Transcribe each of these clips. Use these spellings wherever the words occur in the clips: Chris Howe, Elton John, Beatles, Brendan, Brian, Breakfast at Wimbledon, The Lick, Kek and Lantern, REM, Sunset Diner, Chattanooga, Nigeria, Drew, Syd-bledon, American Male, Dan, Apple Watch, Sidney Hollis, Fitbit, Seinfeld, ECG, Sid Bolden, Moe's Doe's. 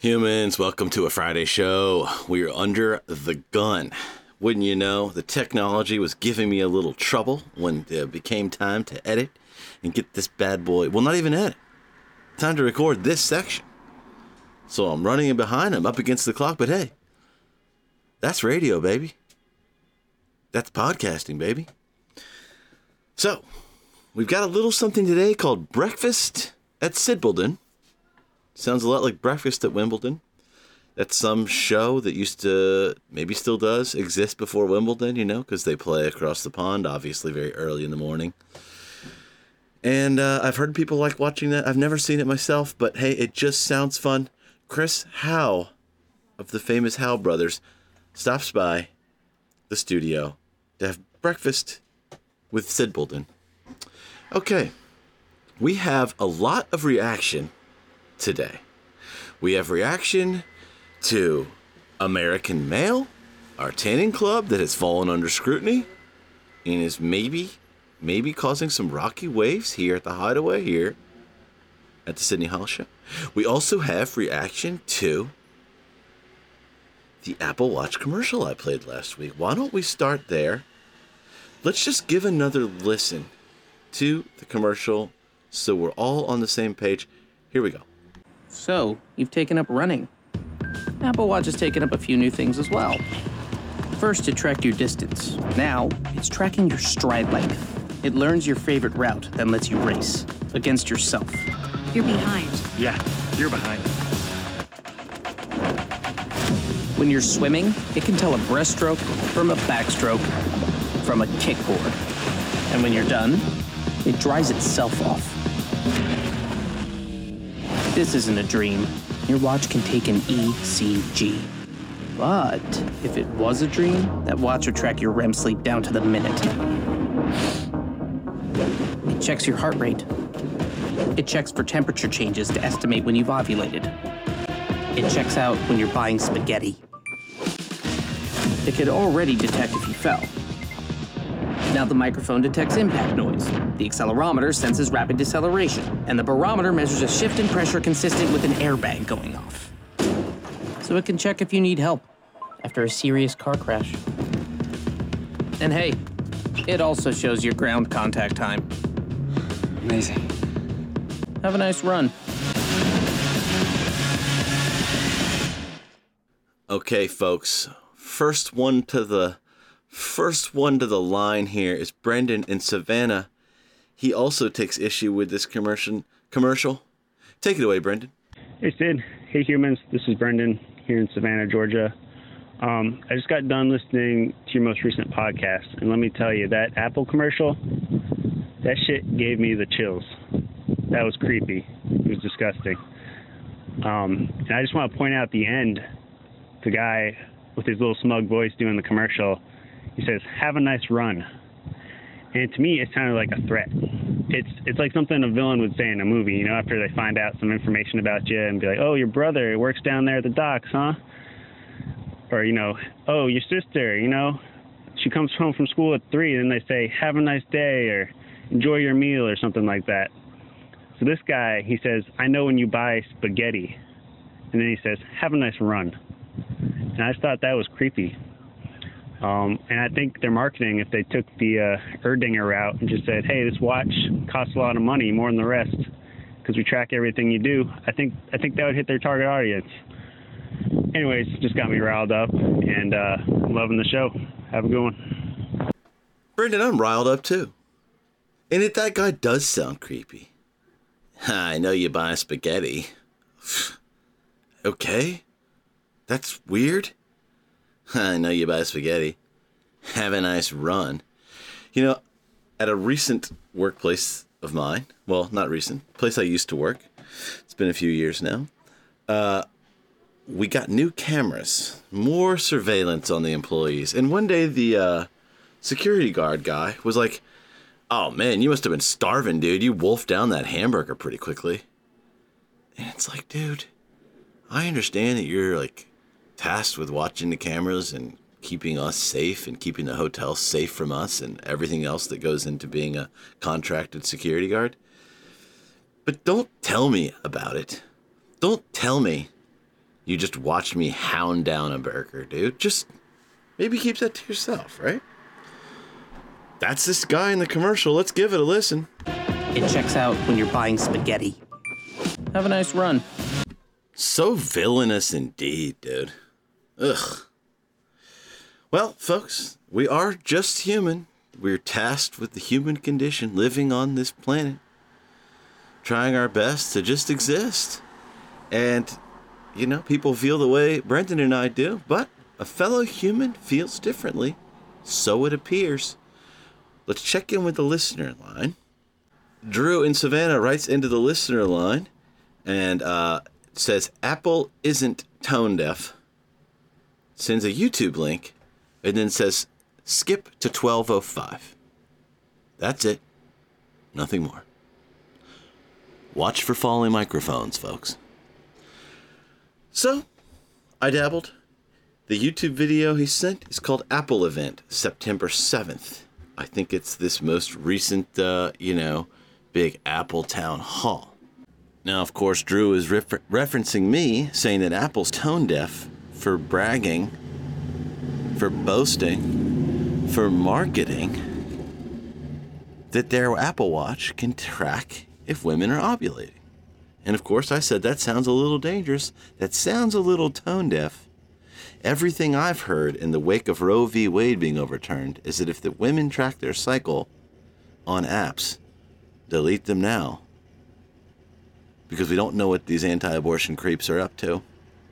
Humans, welcome to a Friday show. We're under the gun. Wouldn't you know, the technology was giving me a little trouble when it became time to edit and get this bad boy. Well, not even edit. Time to record this section. So I'm running in behind. I'm up against the clock, but hey, that's radio, baby. That's podcasting, baby. So we've got a little something today called Breakfast at Sid-bledon. Sounds a lot like Breakfast at Wimbledon. That's some show that used to, maybe still does, exist before Wimbledon, you know, because they play across the pond, obviously, very early in the morning. And I've heard people like watching that. I've never seen it myself, but hey, it just sounds fun. Chris Howe of the famous Howe Brothers stops by the studio to have breakfast with Sid Bolden. Okay, we have a lot of reaction today. We have reaction to American Male, our tanning club that has fallen under scrutiny and is maybe causing some rocky waves here at the Hideaway, here at the Sydney Hall Show. We also have reaction to the Apple Watch commercial I played last week. Why don't we start there? Let's just give another listen to the commercial so we're all on the same page. Here we go. So, you've taken up running. Apple Watch has taken up a few new things as well. First, it tracked your distance. Now, it's tracking your stride length. It learns your favorite route, then lets you race against yourself. You're behind. Yeah, you're behind. When you're swimming, it can tell a breaststroke from a backstroke from a kickboard. And when you're done, it dries itself off. This isn't a dream. Your watch can take an ECG. But if it was a dream, that watch would track your REM sleep down to the minute. It checks your heart rate. It checks for temperature changes to estimate when you've ovulated. It checks out when you're buying spaghetti. It could already detect if you fell. Now the microphone detects impact noise, the accelerometer senses rapid deceleration, and the barometer measures a shift in pressure consistent with an airbag going off. So it can check if you need help after a serious car crash. And hey, it also shows your ground contact time. Amazing. Have a nice run. Okay, folks, first one to the line here is Brendan in Savannah. He also takes issue with this commercial. Take it away, Brendan. Hey, Sid. Hey, humans. This is Brendan here in Savannah, Georgia. I just got done listening to your most recent podcast, and let me tell you, that Apple commercial, that shit gave me the chills. That was creepy. It was disgusting. And I just want to point out at the end, the guy with his little smug voice doing the commercial, he says, "Have a nice run." And to me, it sounded like a threat. It's like something a villain would say in a movie, you know, after they find out some information about you and be like, "Oh, your brother works down there at the docks, huh?" Or, you know, "Oh, your sister, you know, she comes home from school at 3:00, and then they say, "Have a nice day," or "Enjoy your meal," or something like that. So this guy, he says, "I know when you buy spaghetti." And then he says, "Have a nice run." And I just thought that was creepy. And I think their marketing, if they took the Erdinger route and just said, "Hey, this watch costs a lot of money, more than the rest, because we track everything you do," I think that would hit their target audience. Anyways, just got me riled up, and loving the show. Have a good one. Brendan, I'm riled up too. And if that guy does sound creepy. "I know you buy spaghetti." Okay, that's weird. "I know you buy spaghetti. Have a nice run." You know, at a recent workplace of mine, well, not recent, place I used to work, it's been a few years now, we got new cameras, more surveillance on the employees. And one day the security guard guy was like, "Oh, man, you must have been starving, dude. You wolfed down that hamburger pretty quickly." And it's like, dude, I understand that you're like tasked with watching the cameras and keeping us safe and keeping the hotel safe from us and everything else that goes into being a contracted security guard. But don't tell me about it. Don't tell me You just watched me hound down a burger, dude. Just maybe keep that to yourself, right? That's this guy in the commercial. Let's give it a listen. It checks out when you're buying spaghetti. Have a nice run. So villainous indeed, dude. Ugh. Well, folks, we are just human. We're tasked with the human condition, living on this planet, trying our best to just exist. And, you know, people feel the way Brendan and I do, but a fellow human feels differently. So it appears. Let's check in with the listener line. Drew in Savannah writes into the listener line and says, Apple isn't tone deaf. Sends a YouTube link and then says, skip to 12:05. That's it. Nothing more. Watch for falling microphones, folks. So, I dabbled. The YouTube video he sent is called Apple Event, September 7th. I think it's this most recent, big Apple town hall. Now, of course, Drew is referencing me, saying that Apple's tone deaf for bragging, for boasting, for marketing, that their Apple Watch can track if women are ovulating. And of course I said, that sounds a little dangerous. That sounds a little tone deaf. Everything I've heard in the wake of Roe v. Wade being overturned is that if the women track their cycle on apps, delete them now. Because we don't know what these anti-abortion creeps are up to.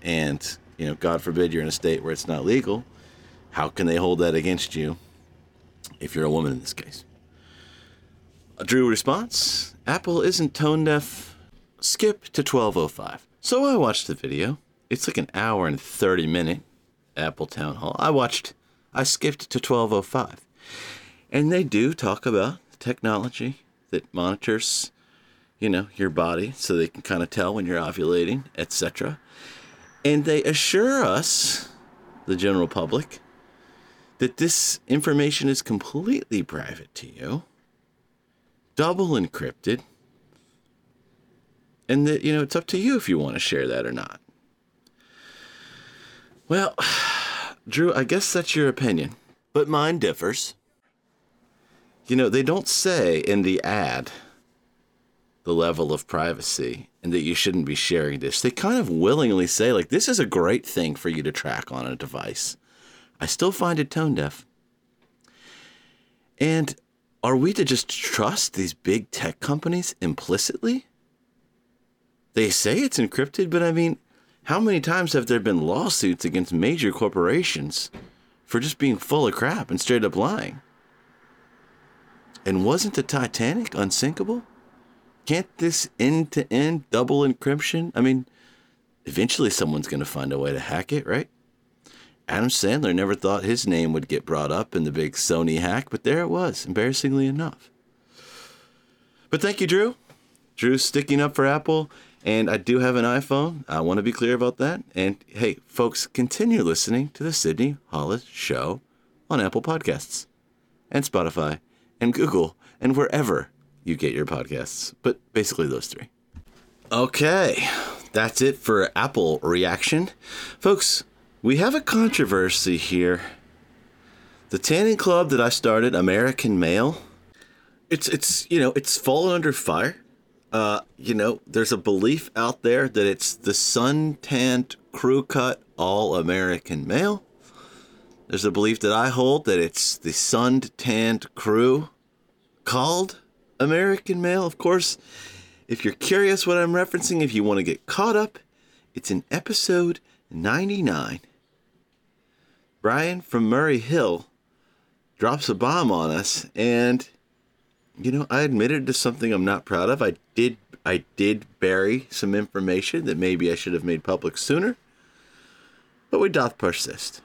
And, you know, God forbid you're in a state where it's not legal. How can they hold that against you if you're a woman in this case? A Drew response, Apple isn't tone deaf. Skip to 12:05. So I watched the video. It's like an hour and 30-minute Apple town hall. I skipped to 12:05. And they do talk about technology that monitors, you know, your body so they can kind of tell when you're ovulating, etc. And they assure us, the general public, that this information is completely private to you, double encrypted, and that, you know, it's up to you if you want to share that or not. Well, Drew, I guess that's your opinion, but mine differs. You know, they don't say in the ad the level of privacy and that you shouldn't be sharing this. They kind of willingly say, like, this is a great thing for you to track on a device. I still find it tone deaf. And are we to just trust these big tech companies implicitly? They say it's encrypted, but I mean, how many times have there been lawsuits against major corporations for just being full of crap and straight up lying? And wasn't the Titanic unsinkable? Can't this end-to-end double encryption? I mean, eventually someone's going to find a way to hack it, right? Adam Sandler never thought his name would get brought up in the big Sony hack, but there it was, embarrassingly enough. But thank you, Drew. Drew's sticking up for Apple, and I do have an iPhone. I want to be clear about that. And, hey, folks, continue listening to the Sidney Hollis Show on Apple Podcasts and Spotify and Google and wherever you get your podcasts, but basically those three. Okay, that's it for Apple reaction. Folks, we have a controversy here. The tanning club that I started, American Male, it's fallen under fire. There's a belief out there that it's the sun-tanned, crew-cut, all-American male. There's a belief that I hold that it's the sun-tanned crew called American Male. Of course, if you're curious what I'm referencing, if you want to get caught up, it's in episode 99. Brian from Murray Hill drops a bomb on us, and you know, I admitted to something I'm not proud of. I did bury some information that maybe I should have made public sooner, but we doth persist.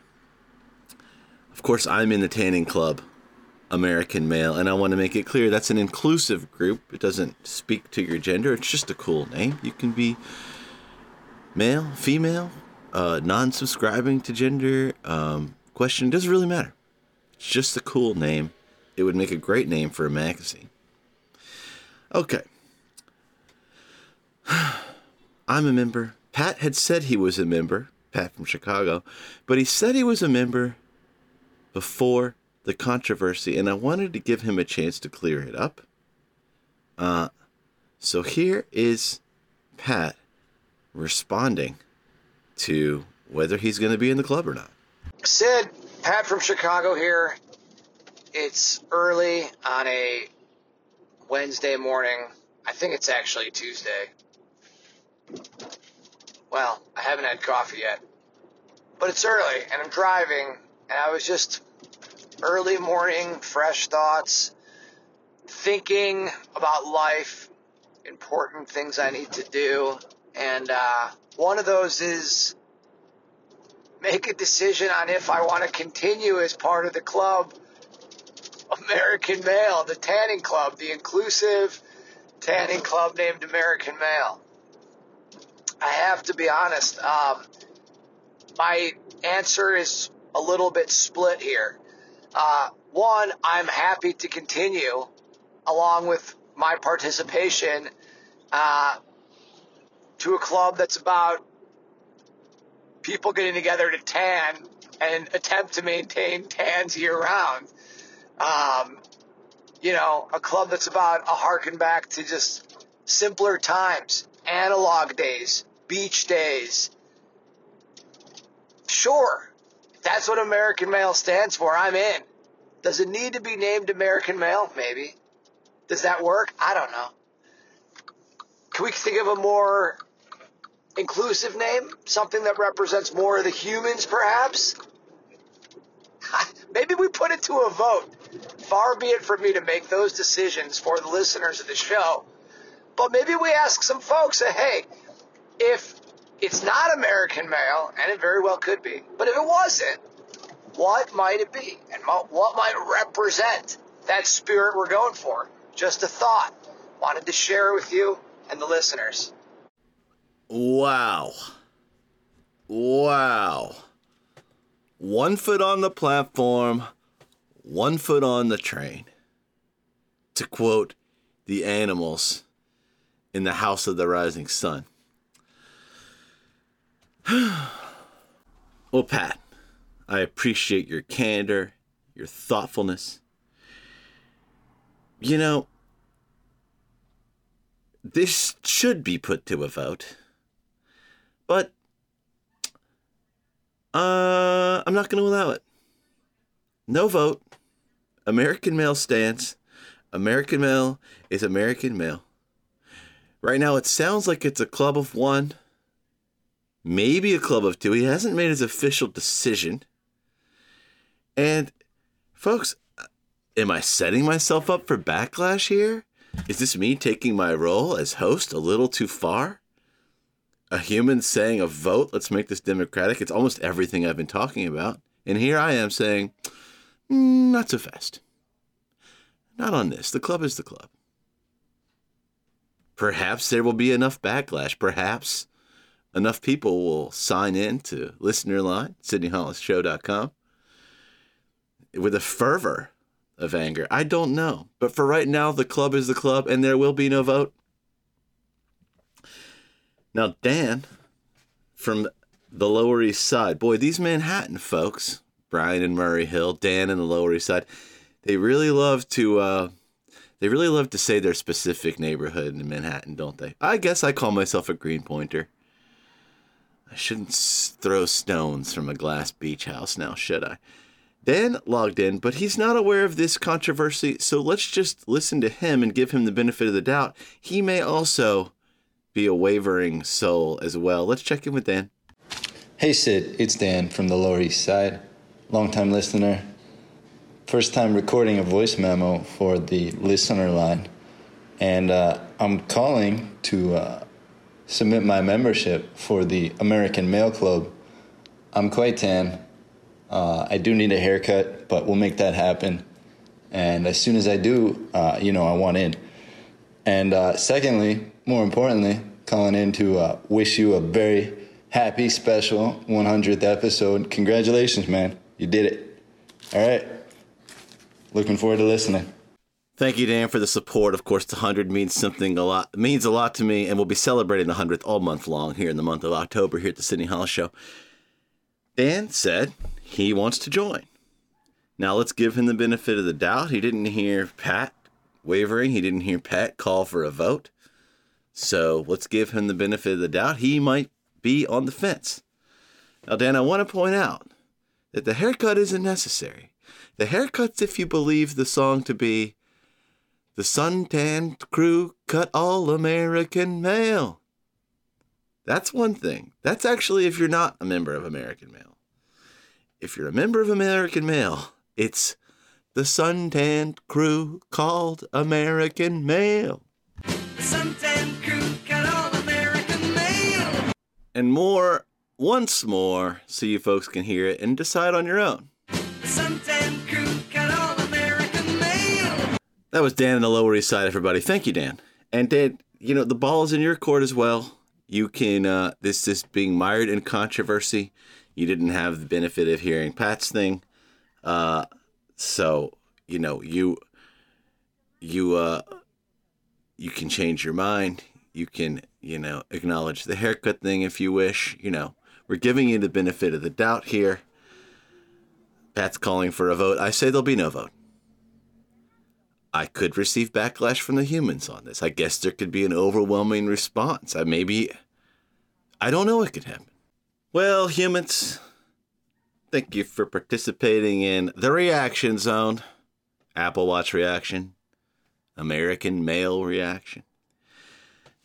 Of course, I'm in the tanning club, American Male, and I want to make it clear that's an inclusive group. It doesn't speak to your gender. It's just a cool name. You can be male, female, non-subscribing to gender, question, doesn't really matter. It's just a cool name. It would make a great name for a magazine. Okay. I'm a member. Pat had said he was a member, Pat from Chicago, but he said he was a member before the controversy, and I wanted to give him a chance to clear it up. So here is Pat responding to whether he's going to be in the club or not. Sid, Pat from Chicago here. It's early on a Wednesday morning. I think it's actually Tuesday. Well, I haven't had coffee yet, but it's early and I'm driving, and I was just early morning, fresh thoughts, thinking about life, important things I need to do. And one of those is make a decision on if I want to continue as part of the club, American Male, the tanning club, the inclusive tanning club named American Male. I have to be honest, my answer is a little bit split here. One, I'm happy to continue along with my participation to a club that's about people getting together to tan and attempt to maintain tans year-round. A club that's about a harken back to just simpler times, analog days, beach days. Sure, if that's what American Male stands for, I'm in. Does it need to be named American Male? Maybe. Does that work? I don't know. Can we think of a more inclusive name? Something that represents more of the humans, perhaps? Maybe we put it to a vote. Far be it from me to make those decisions for the listeners of the show. But maybe we ask some folks, hey, if it's not American Male, and it very well could be, but if it wasn't, what might it be? And what might represent that spirit we're going for? Just a thought. Wanted to share with you and the listeners. Wow. 1 foot on the platform, 1 foot on the train. To quote the Animals in the House of the Rising Sun. Well, Pat, I appreciate your candor, your thoughtfulness. This should be put to a vote, but I'm not going to allow it. No vote. American Male stands. American Male is American Male. Right now, it sounds like it's a club of one, maybe a club of two. He hasn't made his official decision. And, folks, am I setting myself up for backlash here? Is this me taking my role as host a little too far? A human saying a vote, let's make this democratic. It's almost everything I've been talking about. And here I am saying, not so fast. Not on this. The club is the club. Perhaps there will be enough backlash. Perhaps enough people will sign in to Listener Line, SydneyHollissShow.com, with a fervor of anger. I don't know. But for right now, the club is the club, and there will be no vote. Now, Dan from the Lower East Side. Boy, these Manhattan folks, Brian and Murray Hill, Dan and the Lower East Side, they really love to say their specific neighborhood in Manhattan, don't they? I guess I call myself a Green Pointer. I shouldn't throw stones from a glass beach house now, should I? Dan logged in, but he's not aware of this controversy, so let's just listen to him and give him the benefit of the doubt. He may also be a wavering soul as well. Let's check in with Dan. Hey, Sid. It's Dan from the Lower East Side. Longtime listener. First time recording a voice memo for the listener line. And I'm calling to submit my membership for the American Male Club. I'm quite tan. I do need a haircut, but we'll make that happen. And as soon as I do, I want in. And secondly, more importantly, calling in to wish you a very happy, special 100th episode. Congratulations, man. You did it. All right. Looking forward to listening. Thank you, Dan, for the support. Of course, the 100 means a lot to me, and we'll be celebrating the 100th all month long here in the month of October here at the Sydney Hall Show. Dan said he wants to join. Now, let's give him the benefit of the doubt. He didn't hear Pat wavering. He didn't hear Pat call for a vote. So let's give him the benefit of the doubt. He might be on the fence. Now, Dan, I want to point out that the haircut isn't necessary. The haircut's if you believe the song to be the suntan crew cut all American Male. That's one thing. That's actually if you're not a member of American Male. If you're a member of American Male, it's the suntan crew called American Male. The suntan crew cut all American Male. And more once more so you folks can hear it and decide on your own. The suntan crew cut all American Male. That was Dan in the Lower East Side, everybody. Thank you, Dan. And Dan, you know, the ball is in your court as well. You can, this being mired in controversy. You didn't have the benefit of hearing Pat's thing. So, you know, you can change your mind. You can, you know, acknowledge the haircut thing if you wish. You know, we're giving you the benefit of the doubt here. Pat's calling for a vote. I say there'll be no vote. I could receive backlash from the humans on this. I guess there could be an overwhelming response. I don't know what could happen. Well, humans, thank you for participating in the reaction zone. Apple Watch reaction. American Male reaction.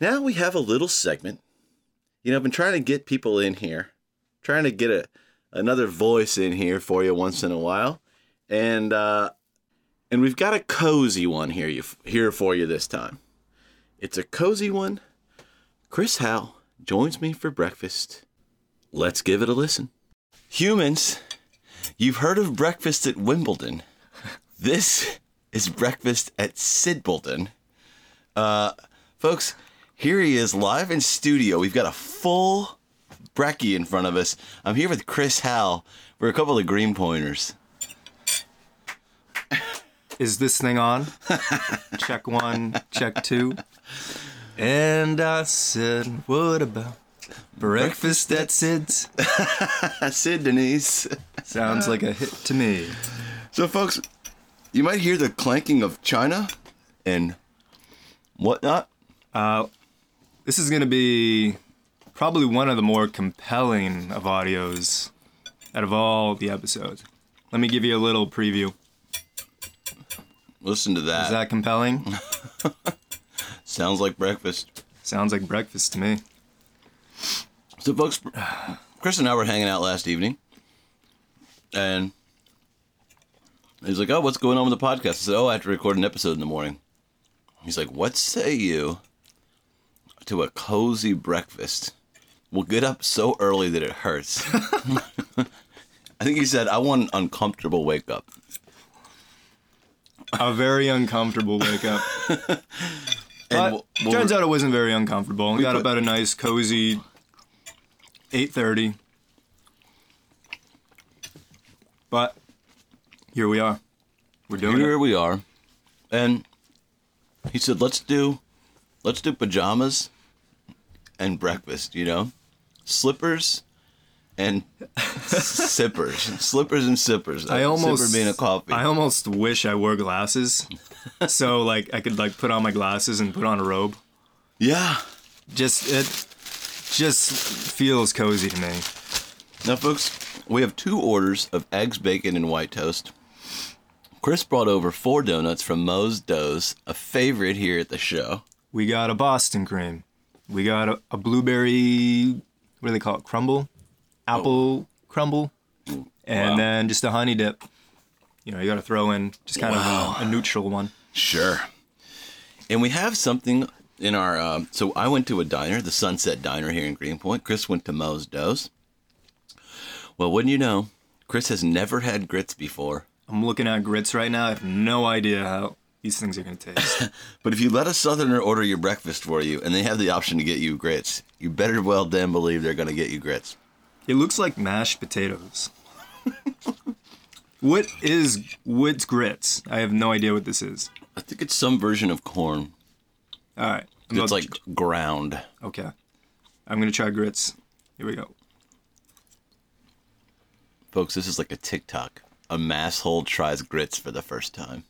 Now we have a little segment. You know, I've been trying to get people in here. Trying to get another voice in here for you once in a while. And we've got a cozy one here for you this time. It's a cozy one. Chris Howe joins me for breakfast. Let's give it a listen. Humans, you've heard of Breakfast at Wimbledon. This is Breakfast at Sid-bledon. Folks, here he is live in studio. We've got a full brekkie in front of us. I'm here with Chris Howe. We're a couple of green pointers. Is this thing on? Check one, check two. And I said, what about breakfast at Sid's? Sid Denise. Sounds like a hit to me. So, folks, you might hear the clanking of china and whatnot. This is going to be probably one of the more compelling of audios out of all the episodes. Let me give you a little preview. Listen to that. Is that compelling? Sounds like breakfast. Sounds like breakfast to me. So, folks, Chris and I were hanging out last evening, and he's like, oh, what's going on with the podcast? I said, oh, I have to record an episode in the morning. He's like, what say you to a cozy breakfast? We'll get up so early that it hurts. I think he said, I want an uncomfortable wake-up. A very uncomfortable wake-up. Turns out it wasn't very uncomfortable. We got about a nice, cozy 8:30. But here we are. We're doing it. Here we are. And he said, let's do pajamas and breakfast, you know? Slippers and sippers. Slippers and sippers. Sipper being a coffee. I almost wish I wore glasses. So, like, I could, like, put on my glasses and put on a robe. Yeah. It just feels cozy to me. Now, folks, we have 2 orders of eggs, bacon, and white toast. Chris brought over 4 donuts from Moe's Doe's, a favorite here at the show. We got a Boston cream. We got a blueberry, what do they call it, crumble? Apple crumble. And then just a honey dip. You know, you got to throw in just kind of a neutral one. Sure. And we have something in our... so I went to a diner, the Sunset Diner here in Greenpoint. Chris went to Moe's Doe's. Well, wouldn't you know, Chris has never had grits before. I'm looking at grits right now. I have no idea how these things are going to taste. But if you let a Southerner order your breakfast for you and they have the option to get you grits, you better well damn believe they're going to get you grits. It looks like mashed potatoes. What's grits? I have no idea what this is. I think it's some version of corn. All right. It's like ground. Okay. I'm going to try grits. Here we go. Folks, this is like a TikTok. A masshole tries grits for the first time.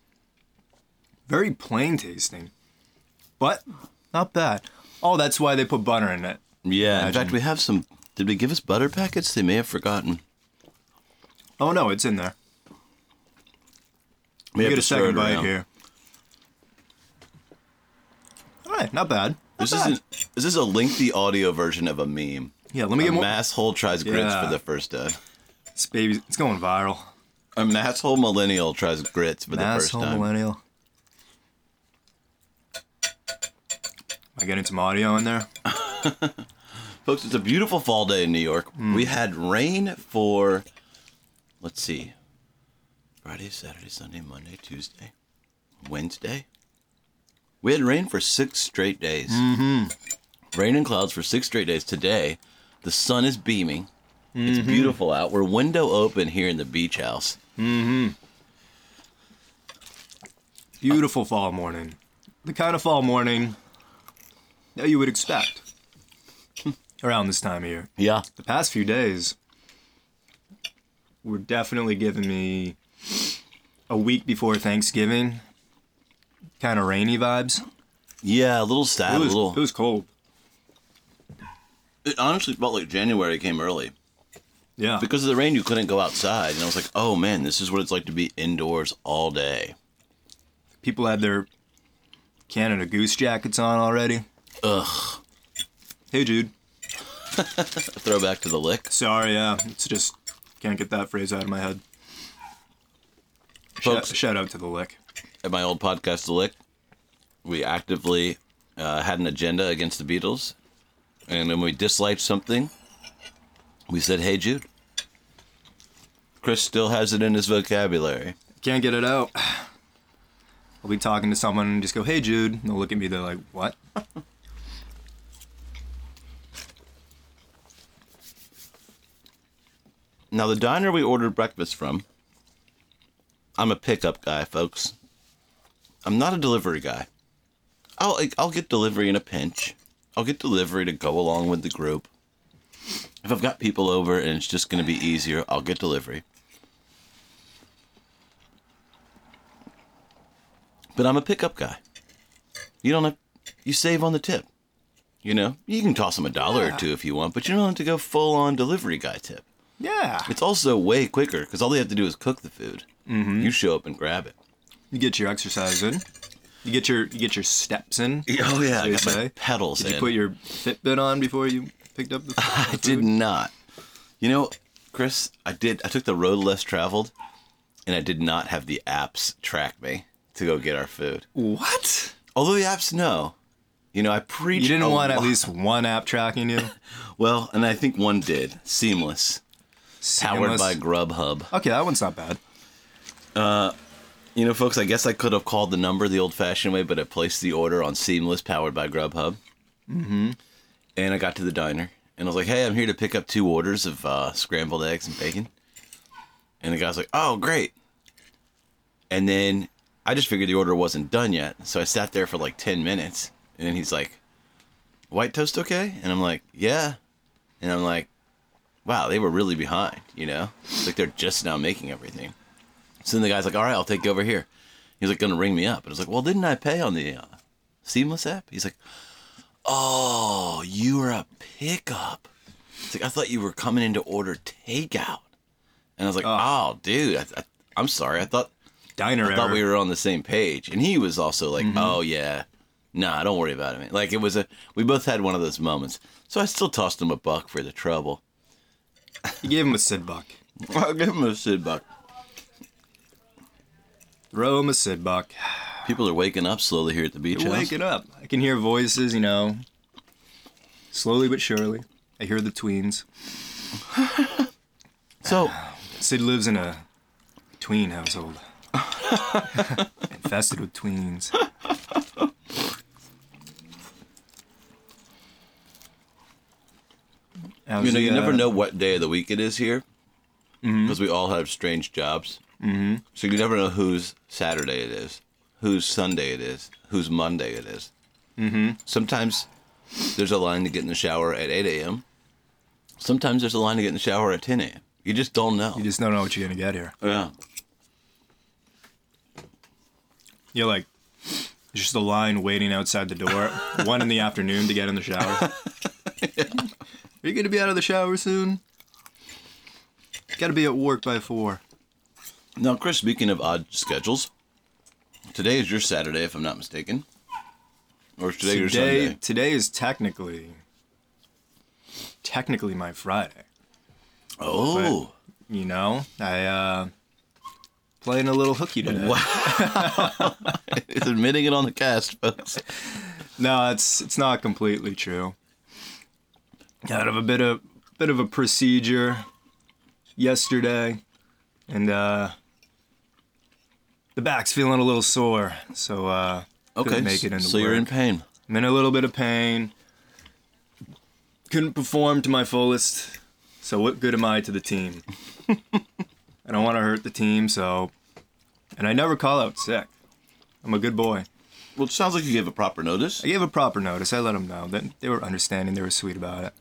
Very plain tasting, but not bad. Oh, that's why they put butter in it. Yeah. Imagine. In fact, we have some. Did they give us butter packets? They may have forgotten. Oh, no, it's in there. We get a second bite here. All right, not bad. This is a lengthy audio version of a meme. Yeah, let me get more. A masshole tries grits for the first time. This baby, it's going viral. A masshole millennial tries grits for the first time. Masshole millennial. Am I getting some audio in there? Folks, it's a beautiful fall day in New York. We had rain for, let's see, Friday, Saturday, Sunday, Monday, Tuesday, Wednesday. We had rain for 6 straight days. Mm-hmm. Rain and clouds for 6 straight days. Today, the sun is beaming. Mm-hmm. It's beautiful out. We're window open here in the beach house. Mm-hmm. Beautiful fall morning. The kind of fall morning that you would expect. Around this time of year. Yeah. The past few days were definitely giving me a week before Thanksgiving kind of rainy vibes. Yeah, a little sad. It was cold. It honestly felt like January came early. Yeah. Because of the rain, you couldn't go outside. And I was like, oh, man, this is what it's like to be indoors all day. People had their Canada Goose jackets on already. Ugh. Hey, Jude. Throwback to The Lick. Sorry, yeah. It's just, can't get that phrase out of my head. Folks, shout out to The Lick. At my old podcast, The Lick, we actively had an agenda against the Beatles. And when we disliked something, we said, hey, Jude. Chris still has it in his vocabulary. Can't get it out. I'll be talking to someone and just go, hey, Jude. And they'll look at me, they're like, what? Now, the diner we ordered breakfast from, I'm a pickup guy, folks. I'm not a delivery guy. I'll get delivery in a pinch. I'll get delivery to go along with the group. If I've got people over and it's just going to be easier, I'll get delivery. But I'm a pickup guy. You save on the tip. You know, you can toss them $1 or $2 if you want, but you don't have to go full-on delivery guy tip. Yeah. It's also way quicker, because all they have to do is cook the food. Mm-hmm. You show up and grab it. You get your exercise in. You get your steps in. Oh, yeah. I got my pedals in. Did you put your Fitbit on before you picked up the food? I did not. You know, Chris, I took the road less traveled, and I did not have the apps track me to go get our food. What? Although the apps know. You know, I preached. You didn't want at least one app tracking you? Well, and I think one did. Seamless. Powered by Grubhub. Okay, that one's not bad. You know, folks, I guess I could have called the number the old-fashioned way, but I placed the order on Seamless, powered by Grubhub. Mm-hmm. And I got to the diner, and I was like, hey, I'm here to pick up 2 orders of scrambled eggs and bacon. And the guy's like, oh, great. And then I just figured the order wasn't done yet, so I sat there for like 10 minutes. And then he's like, white toast okay? And I'm like, yeah. And I'm like, wow, they were really behind, you know? It's like they're just now making everything. So then the guy's like, all right, I'll take you over here. He's like, going to ring me up. And I was like, well, didn't I pay on the Seamless app? He's like, oh, you were a pickup. It's like, I thought you were coming in to order takeout. And I was like, oh dude, I'm sorry. I thought we were on the same page. And he was also like, mm-hmm. Oh, yeah. Nah, don't worry about it, man. Like, we both had one of those moments. So I still tossed him $1 for the trouble. You gave him a Sid-buck. I gave him a Sid-buck. Throw him a Sid-buck. People are waking up slowly here at the beach house. They're waking up. I can hear voices, you know. Slowly but surely. I hear the tweens. So, Sid lives in a tween household. Infested with tweens. You know, you never know what day of the week it is here, because mm-hmm. we all have strange jobs. Mm-hmm. So you never know whose Saturday it is. whose Sunday it is, whose Monday it is. Mm-hmm. Sometimes there's a line to get in the shower at 8 a.m. Sometimes there's a line to get in the shower at 10 a.m. You just don't know. You just don't know what you're going to get here. Yeah. You're like, just a line waiting outside the door, 1 in the afternoon to get in the shower. Yeah. Are you going to be out of the shower soon? Got to be at work by 4. Now, Chris, speaking of odd schedules, today is your Saturday, if I'm not mistaken. Or is today your Sunday? Today is technically my Friday. Oh. But, you know, I playing a little hooky today. Wow. He's admitting it on the cast, folks. No, it's not completely true. Out of a bit of a procedure yesterday, and the back's feeling a little sore, so couldn't make it into work. So you're in pain. I'm in a little bit of pain. Couldn't perform to my fullest, so what good am I to the team? I don't want to hurt the team, so... And I never call out sick. I'm a good boy. Well, it sounds like you gave a proper notice. I gave a proper notice. I let them know. They were understanding. They were sweet about it.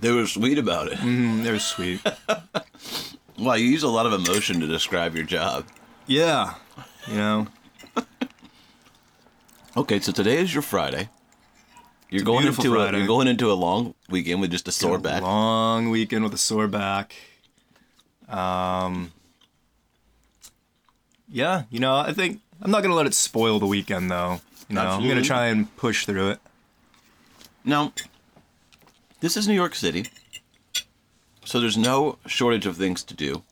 They were sweet about it? Mm-hmm, they were sweet. Wow, you use a lot of emotion to describe your job. Yeah, you know... Okay, so today is your Friday. You're going into a long weekend with just a sore back. Long weekend with a sore back. Yeah, you know, I think I'm not gonna let it spoil the weekend though. You know, absolutely. I'm gonna try and push through it. Now, this is New York City, so there's no shortage of things to do.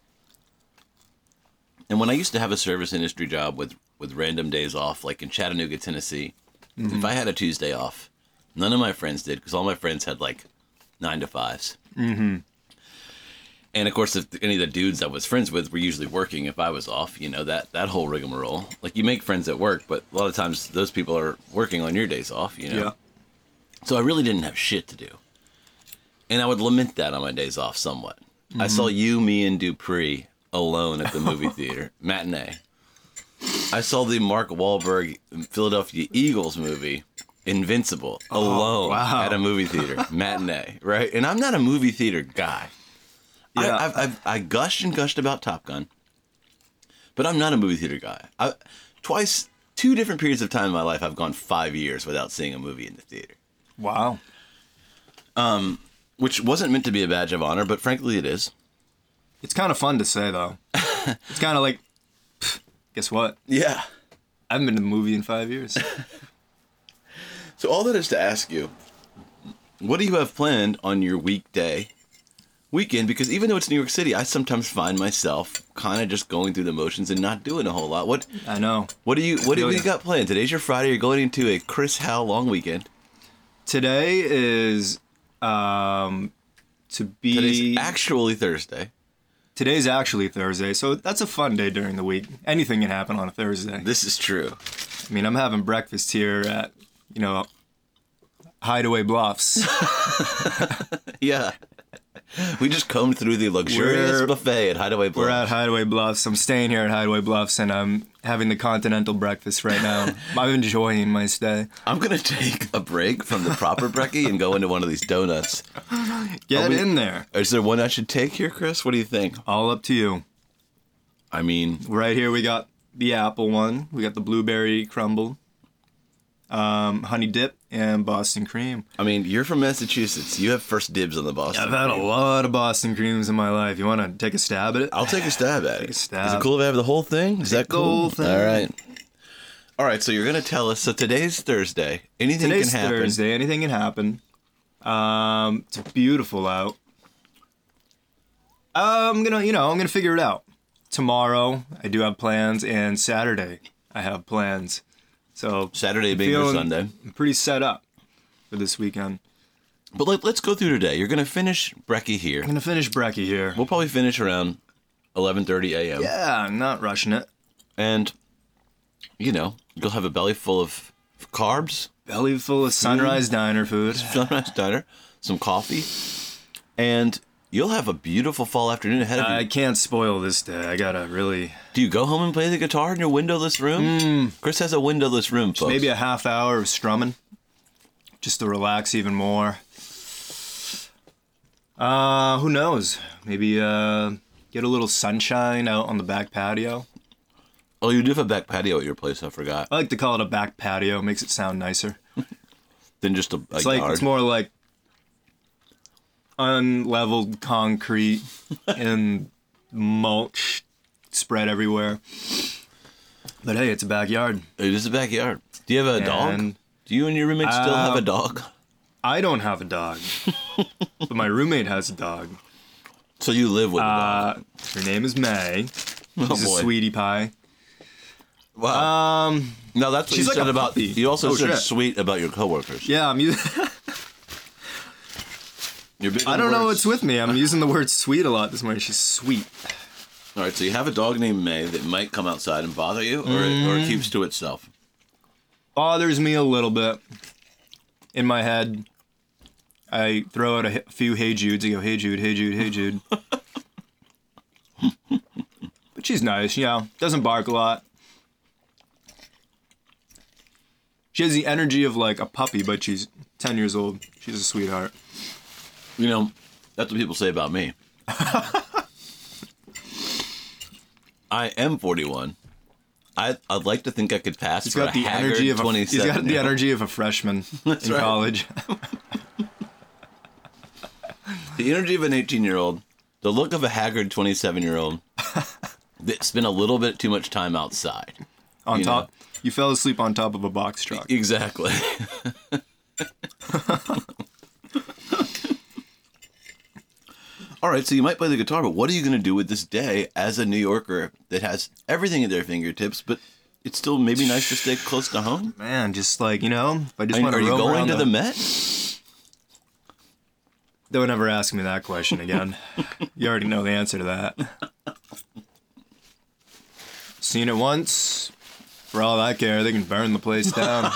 And when I used to have a service industry job with random days off, like in Chattanooga, Tennessee, mm-hmm. If I had a Tuesday off, none of my friends did because all my friends had like 9 to 5s. Mm-hmm. And of course, if any of the dudes I was friends with were usually working if I was off, you know, that whole rigmarole. Like you make friends at work, but a lot of times those people are working on your days off, you know? Yeah. So I really didn't have shit to do. And I would lament that on my days off somewhat. Mm-hmm. I saw you, me, and Dupree alone at the movie theater, matinee. I saw the Mark Wahlberg Philadelphia Eagles movie, Invincible, alone at a movie theater, matinee, right? And I'm not a movie theater guy. Yeah. I gushed and gushed about Top Gun, but I'm not a movie theater guy. Two different periods of time in my life, I've gone 5 years without seeing a movie in the theater. Wow. Which wasn't meant to be a badge of honor, but frankly it is. It's kind of fun to say, though. It's kind of like... Guess what? Yeah. I haven't been to a movie in 5 years. So all that is to ask you, what do you have planned on your weekday weekend? Because even though it's New York City, I sometimes find myself kind of just going through the motions and not doing a whole lot. What I know. What do you got planned? Today's your Friday. You're going into a Chris Howe long weekend. Today is Today's actually Thursday. Today's actually Thursday, so that's a fun day during the week. Anything can happen on a Thursday. This is true. I mean, I'm having breakfast here at, you know, Hideaway Bluffs. Yeah. We just combed through the luxurious buffet at Hideaway Bluffs. We're at Hideaway Bluffs. I'm staying here at Hideaway Bluffs, and I'm having the continental breakfast right now. I'm enjoying my stay. I'm going to take a break from the proper brekkie and go into one of these donuts. In there. Is there one I should take here, Chris? What do you think? All up to you. I mean... Right here we got the apple one. We got the blueberry crumble, honey dip, and Boston cream. I mean, you're from Massachusetts. You have first dibs on the Boston cream. I've had a lot of Boston creams in my life. You want to take a stab at it? I'll take a stab at it. Is it cool if I have the whole thing? Is that cool? The whole thing. All right. All right, so you're going to tell us. So today's Thursday. Anything can happen. It's beautiful out. I'm going to figure it out. Tomorrow, I do have plans, and Saturday, I have plans. So Saturday being your Sunday. I'm pretty set up for this weekend. But let's go through today. You're going to finish brekkie here. I'm going to finish brekkie here. We'll probably finish around 11:30 a.m. Yeah, I'm not rushing it. And, you know, you'll have a belly full of carbs. Belly full of Sunrise Diner food. Sunrise Diner. Some coffee. And You'll have a beautiful fall afternoon ahead of you. I can't spoil this day. I gotta really... Do you go home and play the guitar in your windowless room? Chris has a windowless room, folks. Maybe a half hour of strumming, just to relax even more. Who knows? Maybe get a little sunshine out on the back patio. Oh, you do have a back patio at your place. I forgot. I like to call it a back patio. Makes it sound nicer. Than just a yard. Like, it's more like unleveled concrete and mulch spread everywhere. But hey, it's a backyard. It is a backyard. Do you have a dog? Do you and your roommate still have a dog? I don't have a dog, but my roommate has a dog. So you live with a dog. Her name is May. Oh, she's a sweetie pie. Wow. No, that's what you said like about... Puppy. You also said sweet about your coworkers. Yeah, I'm using... I don't know what's with me. I'm using the word sweet a lot this morning. She's sweet. All right, so you have a dog named May that might come outside and bother you, or it keeps to itself? Bothers me a little bit. In my head, I throw out a few Hey Judes. I go, Hey Jude, Hey Jude, Hey Jude. But she's nice, you know. Doesn't bark a lot. She has the energy of, like, a puppy, but she's 10 years old. She's a sweetheart. You know, that's what people say about me. I am 41. I'd like to think I could pass he's for got a the energy of 27. He's got the energy of a freshman in college. The energy of an 18-year-old, the look of a haggard 27-year-old that spent a little bit too much time outside. On top, you fell asleep on top of a box truck. Exactly. All right, so you might play the guitar, but what are you going to do with this day as a New Yorker that has everything at their fingertips, but it's still maybe nice to stay close to home? Man, just like, you know, if I just want to roam around. Are you going to the Met? Don't ever ask me that question again. You already know the answer to that. Seen it once. For all I care, they can burn the place down.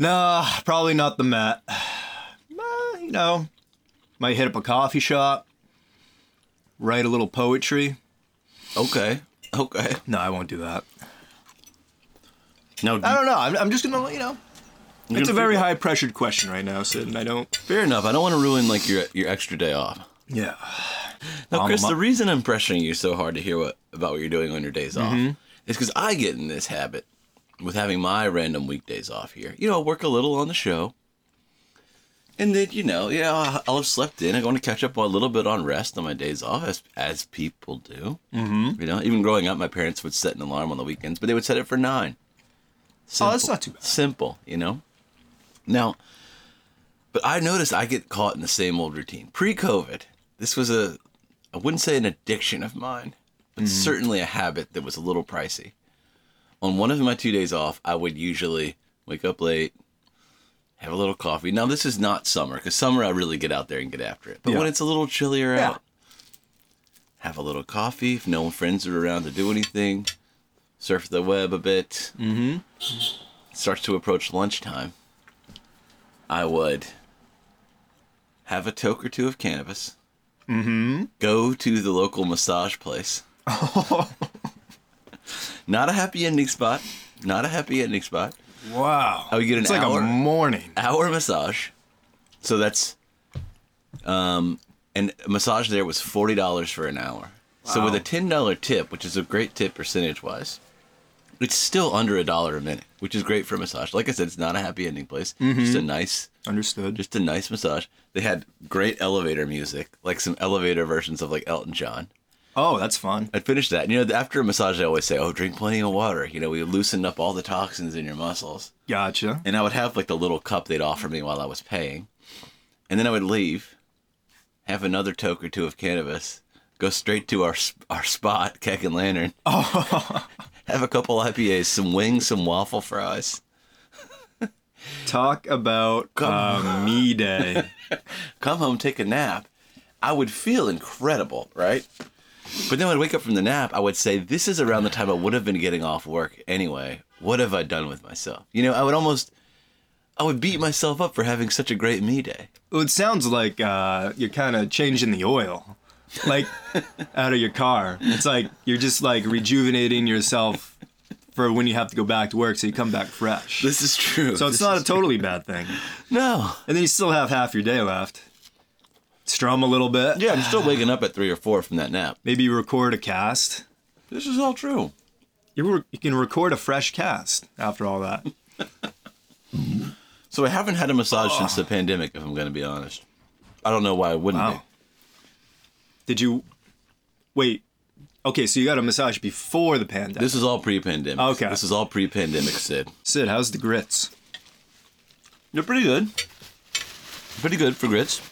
No, probably not the Met. You know, might hit up a coffee shop, write a little poetry. Okay. No, I won't do that. No, I don't know. I'm just gonna, you know, it's a very high pressured question right now, Sid, and I don't. Fair enough. I don't want to ruin like your extra day off. Yeah. Now, Chris, the reason I'm pressuring you so hard to hear about what you're doing on your days off is because I get in this habit with having my random weekdays off here. You know, I'll work a little on the show. And then, you know, yeah, I'll have slept in. I'm going to catch up a little bit on rest on my days off, as people do. Mm-hmm. You know, even growing up, my parents would set an alarm on the weekends, but they would set it for 9. Simple. Oh, that's not too bad. Simple, you know? Now, but I noticed I get caught in the same old routine. Pre-COVID, this was I wouldn't say an addiction of mine, but certainly a habit that was a little pricey. On one of my 2 days off, I would usually wake up late, have a little coffee. Now, this is not summer, because summer I really get out there and get after it. But when it's a little chillier out, have a little coffee. If no friends are around to do anything, surf the web a bit. Mm-hmm. Starts to approach lunchtime. I would have a toke or two of cannabis. Mm-hmm. Go to the local massage place. Not a happy ending spot. Wow. I would get an hour. It's like a morning. Hour massage. So that's, and massage there was $40 for an hour. Wow. So with a $10 tip, which is a great tip percentage-wise, it's still under $1 a minute, which is great for a massage. Like I said, it's not a happy ending place. Mm-hmm. Just a nice massage. They had great elevator music, like some elevator versions of like Elton John. Oh, that's fun. I'd finish that. And, you know, after a massage, I always say, drink plenty of water. You know, we loosen up all the toxins in your muscles. Gotcha. And I would have, like, the little cup they'd offer me while I was paying. And then I would leave, have another toke or two of cannabis, go straight to our spot, Kek and Lantern. Oh. Have a couple IPAs, some wings, some waffle fries. Talk about me day. Come home, take a nap. I would feel incredible, right? But then when I'd wake up from the nap, I would say, this is around the time I would have been getting off work anyway. What have I done with myself? You know, I would almost, I would beat myself up for having such a great me day. Well, it sounds like you're kind of changing the oil, like out of your car. It's like you're just like rejuvenating yourself for when you have to go back to work, so you come back fresh. This is true. So it's not a totally bad thing. No. And then you still have half your day left. Strum a little bit. Yeah, I'm still waking up at 3 or 4 from that nap. Maybe you record a cast. This is all true. You can record a fresh cast after all that. So I haven't had a massage since the pandemic, if I'm going to be honest. I don't know why I wouldn't be. Did you... Wait. Okay, so you got a massage before the pandemic. This is all pre-pandemic. Okay. This is all pre-pandemic, Sid. Sid, how's the grits? They're pretty good. Pretty good for grits.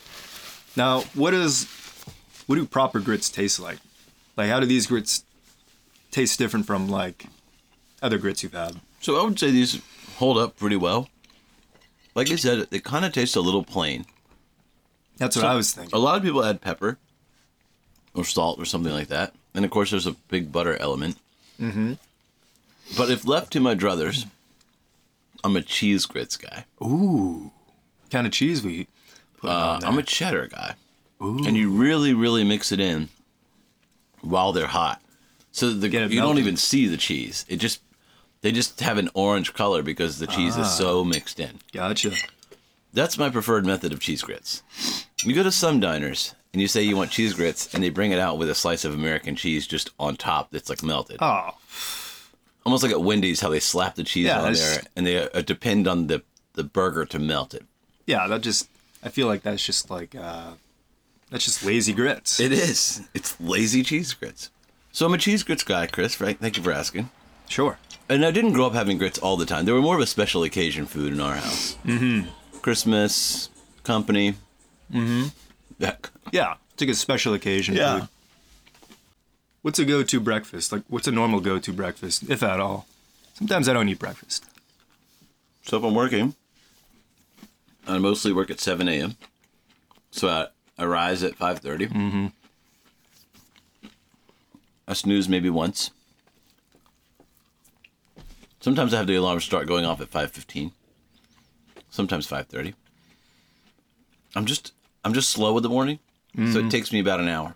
Now, what do proper grits taste like? Like, how do these grits taste different from, like, other grits you've had? So I would say these hold up pretty well. Like I said, it kind of tastes a little plain. That's what I was thinking. A lot of people add pepper or salt or something like that. And, of course, there's a big butter element. Mm-hmm. But if left to my druthers, I'm a cheese grits guy. Ooh. What kind of cheese we eat? I'm a cheddar guy. Ooh. And you really, really mix it in while they're hot. So you don't even see the cheese. They just have an orange color because the cheese is so mixed in. Gotcha. That's my preferred method of cheese grits. You go to some diners and you say you want cheese grits and they bring it out with a slice of American cheese just on top that's like melted. Oh. Almost like at Wendy's how they slap the cheese on there and they depend on the burger to melt it. Yeah, I feel like that's just like, that's just lazy grits. It is. It's lazy cheese grits. So I'm a cheese grits guy, Chris, right? Thank you for asking. Sure. And I didn't grow up having grits all the time. They were more of a special occasion food in our house. Mm-hmm. Christmas, company. Mm-hmm. Yeah. It's like a special occasion food. What's a go-to breakfast? Like, what's a normal go-to breakfast, if at all? Sometimes I don't eat breakfast. So if I'm working... I mostly work at 7 a.m., so I rise at 5:30. Mm-hmm. I snooze maybe once. Sometimes I have the alarm start going off at 5:15. Sometimes 5:30. I'm just slow with the morning, so it takes me about an hour.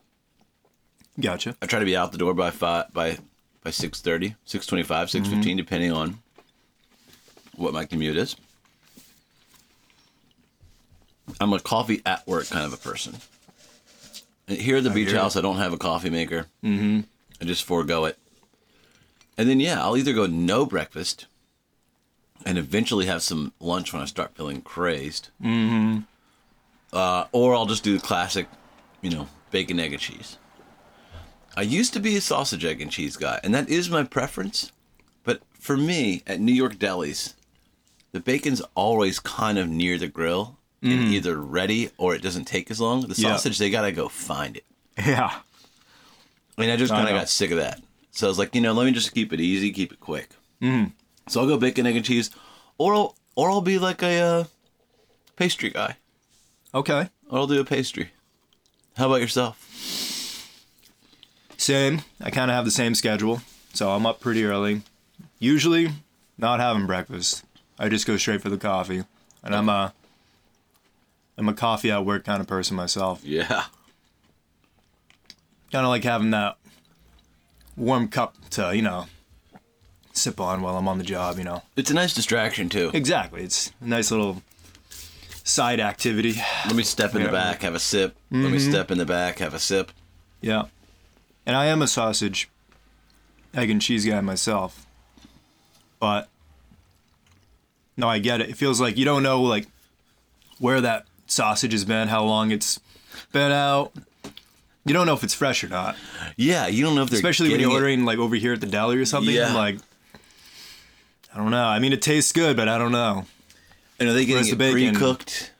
Gotcha. I try to be out the door by 6:30, 6:25, 6:15, depending on what my commute is. I'm a coffee at work kind of a person. And here at the beach house, I don't have a coffee maker. Mm-hmm. I just forego it. And then, I'll either go no breakfast and eventually have some lunch when I start feeling crazed. Mm-hmm. Or I'll just do the classic, bacon, egg, and cheese. I used to be a sausage, egg, and cheese guy, and that is my preference. But for me, at New York delis, the bacon's always kind of near the grill. And either ready or it doesn't take as long. The sausage, they got to go find it. Yeah. I mean, I just kind of got sick of that. So I was like, let me just keep it easy, keep it quick. Mm. So I'll go bacon, egg, and cheese. Or I'll be like a pastry guy. Okay. Or I'll do a pastry. How about yourself? Same. I kind of have the same schedule. So I'm up pretty early. Usually not having breakfast. I just go straight for the coffee. And I'm a coffee at work kind of person myself. Yeah. Kind of like having that warm cup to, sip on while I'm on the job, It's a nice distraction, too. Exactly. It's a nice little side activity. Let me step in the back, have a sip. Mm-hmm. Let me step in the back, have a sip. Yeah. And I am a sausage, egg, and cheese guy myself. But, no, I get it. It feels like you don't know, like, where that sausage has been, how long it's been out. You don't know if it's fresh or not. Yeah, you don't know if they're especially when you're ordering like over here at the deli or something. Yeah. Like, I don't know. I mean, it tastes good, but I don't know. And are they getting it pre-cooked?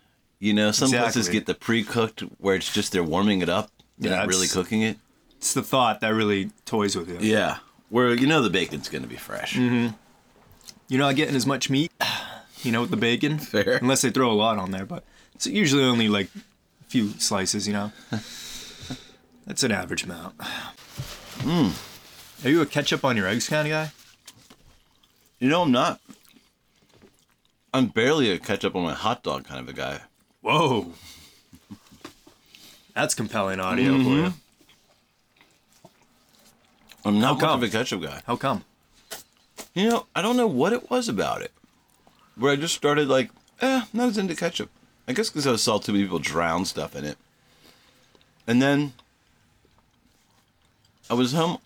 Some places get the pre-cooked where it's just they're warming it up. They're not really cooking it. It's the thought that really toys with you. Yeah, where the bacon's going to be fresh. Mm-hmm. You're not getting as much meat, with the bacon. Fair. Unless they throw a lot on there, but... It's usually only like a few slices, That's an average amount. Are you a ketchup on your eggs kind of guy? I'm not. I'm barely a ketchup on my hot dog kind of a guy. Whoa. That's compelling audio for you. I'm not much of a ketchup guy. How come? You know, I don't know what it was about it. Where I just started like, not as into ketchup. I guess because I saw too many people drown stuff in it. And then I was home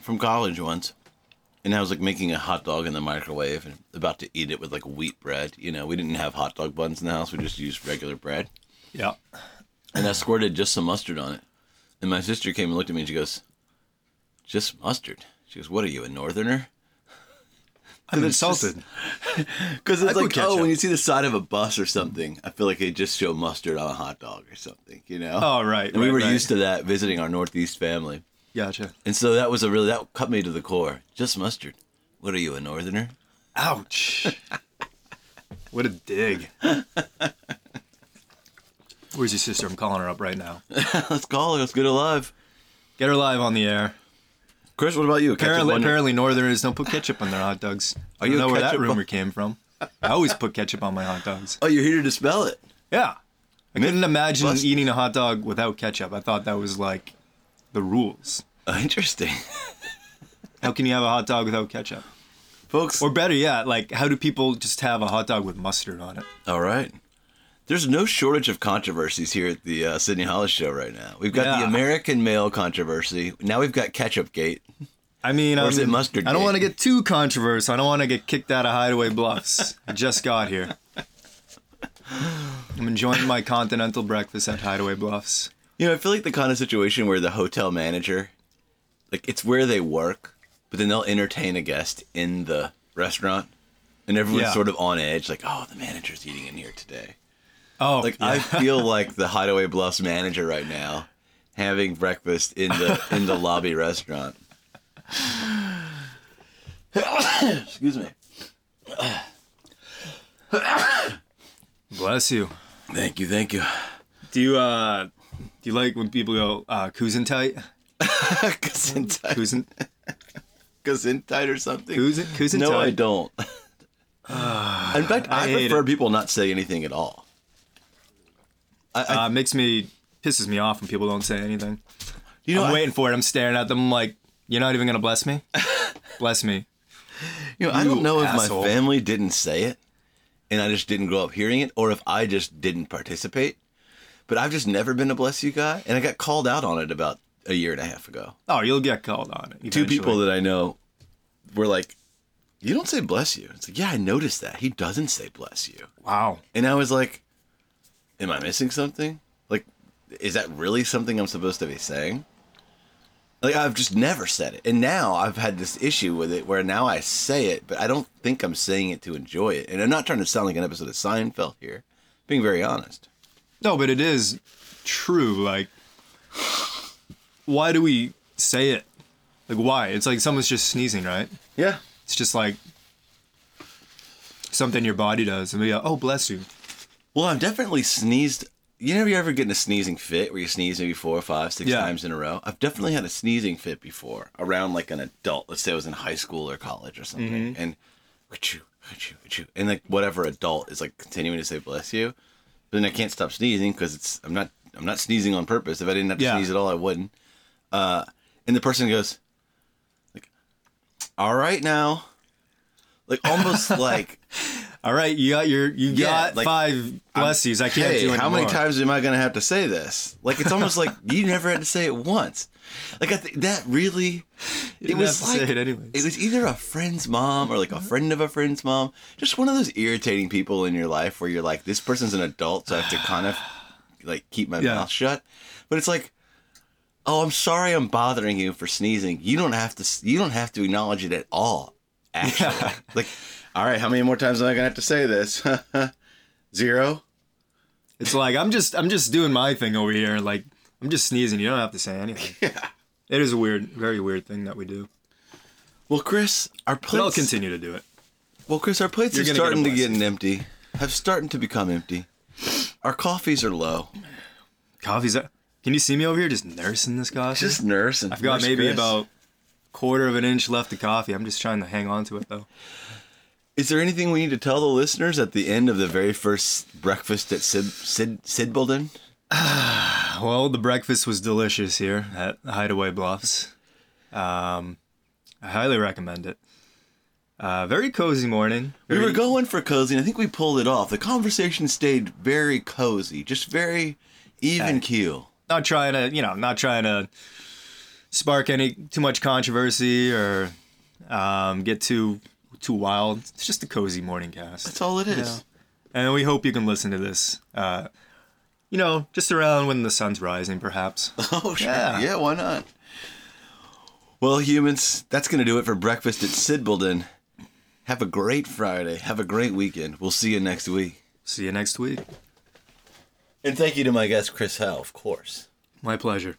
from college once, and I was like making a hot dog in the microwave and about to eat it with like wheat bread. You know, we didn't have hot dog buns in the house. We just used regular bread. Yeah. And I squirted just some mustard on it. And my sister came and looked at me and she goes, "Just mustard?" She goes, "What are you, a northerner?" I'm insulted. Because it's like, oh, when you see the side of a bus or something, I feel like they just show mustard on a hot dog or something, you know? Oh, right. And we were used to that visiting our Northeast family. Gotcha. And so that was that cut me to the core. Just mustard. What are you, a northerner? Ouch. What a dig. Where's your sister? I'm calling her up right now. Let's call her. Let's get her live. Get her live on the air. Chris, what about you? Apparently northerners don't put ketchup on their hot dogs. I don't know where that rumor came from. I always put ketchup on my hot dogs. Oh, you're here to dispel it. Yeah. I couldn't imagine eating a hot dog without ketchup. I thought that was like the rules. Interesting. How can you have a hot dog without ketchup? Folks. Or better yet, like how do people just have a hot dog with mustard on it? All right. There's no shortage of controversies here at the Sidney Hollis show right now. We've got the American Male controversy. Now we've got Ketchupgate. I mean, or is it Mustardgate? I don't want to get too controversial. I don't want to get kicked out of Hideaway Bluffs. I just got here. I'm enjoying my continental breakfast at Hideaway Bluffs. You know, I feel like the kind of situation where the hotel manager, like it's where they work, but then they'll entertain a guest in the restaurant, and everyone's sort of on edge, like, oh, the manager's eating in here today. Oh, like I feel like the Hideaway Bluffs manager right now, having breakfast in the lobby restaurant. Excuse me. Bless you. Thank you, thank you. Do you like when people go "cousin tight"? Cousin tight. Cousin tight or something. Cousin tight. No, I don't. In fact, I prefer people not say anything at all. Pisses me off when people don't say anything. You know, I'm waiting for it. I'm staring at them. I'm like, you're not even going to bless me? Bless me. You know, I don't know if my family didn't say it and I just didn't grow up hearing it or if I just didn't participate, but I've just never been a bless you guy. And I got called out on it about a year and a half ago. Oh, you'll get called on it eventually. Two people that I know were like, you don't say bless you. It's like, yeah, I noticed that. He doesn't say bless you. Wow. And I was like, am I missing something? Like, is that really something I'm supposed to be saying? Like, I've just never said it. And now I've had this issue with it where now I say it, but I don't think I'm saying it to enjoy it. And I'm not trying to sound like an episode of Seinfeld here, being very honest. No, but it is true. Like, why do we say it? Like, why? It's like someone's just sneezing, right? Yeah. It's just like something your body does. And we go, oh, bless you. Well, I've definitely sneezed. You know, you ever get in a sneezing fit where you sneeze maybe 4, 5, 6 times in a row? I've definitely had a sneezing fit before around like an adult. Let's say I was in high school or college or something. Mm-hmm. And like whatever adult is like continuing to say bless you. But then I can't stop sneezing because I'm not sneezing on purpose. If I didn't have to sneeze at all, I wouldn't. And the person goes, like, all right now. Like almost like, all right, you got like, 5 bless yous. I can't do anymore. How many times am I going to have to say this? Like, it's almost like you never had to say it once. Like, it was either a friend's mom or like a friend of a friend's mom. Just one of those irritating people in your life where you're like, this person's an adult, so I have to kind of like keep my mouth shut. But it's like, oh, I'm sorry, I'm bothering you for sneezing. You don't have to acknowledge it at all. Actually, like. All right, how many more times am I going to have to say this? 0? It's like, I'm just doing my thing over here. Like, I'm just sneezing. You don't have to say anything. Yeah. It is a weird, very weird thing that we do. Well, Chris, our plates... I'll continue to do it. Well, Chris, our plates are starting to get empty. Have starting to become empty. Our coffees are low. Can you see me over here just nursing this coffee? Just nursing. I've got maybe about a quarter of an inch left of coffee. I'm just trying to hang on to it, though. Is there anything we need to tell the listeners at the end of the very first breakfast at Syd-bledon? Well, the breakfast was delicious here at Hideaway Bluffs. I highly recommend it. Very cozy morning. We were going for cozy, and I think we pulled it off. The conversation stayed very cozy, just very even keel. Not trying to spark any too much controversy or get too wild. It's just a cozy morning cast. That's all it is. Yeah. And we hope you can listen to this, just around when the sun's rising, perhaps. Oh, sure. Yeah, why not? Well, humans, that's going to do it for Breakfast at Syd-bledon. Have a great Friday. Have a great weekend. We'll see you next week. See you next week. And thank you to my guest, Chris Howe, of course. My pleasure.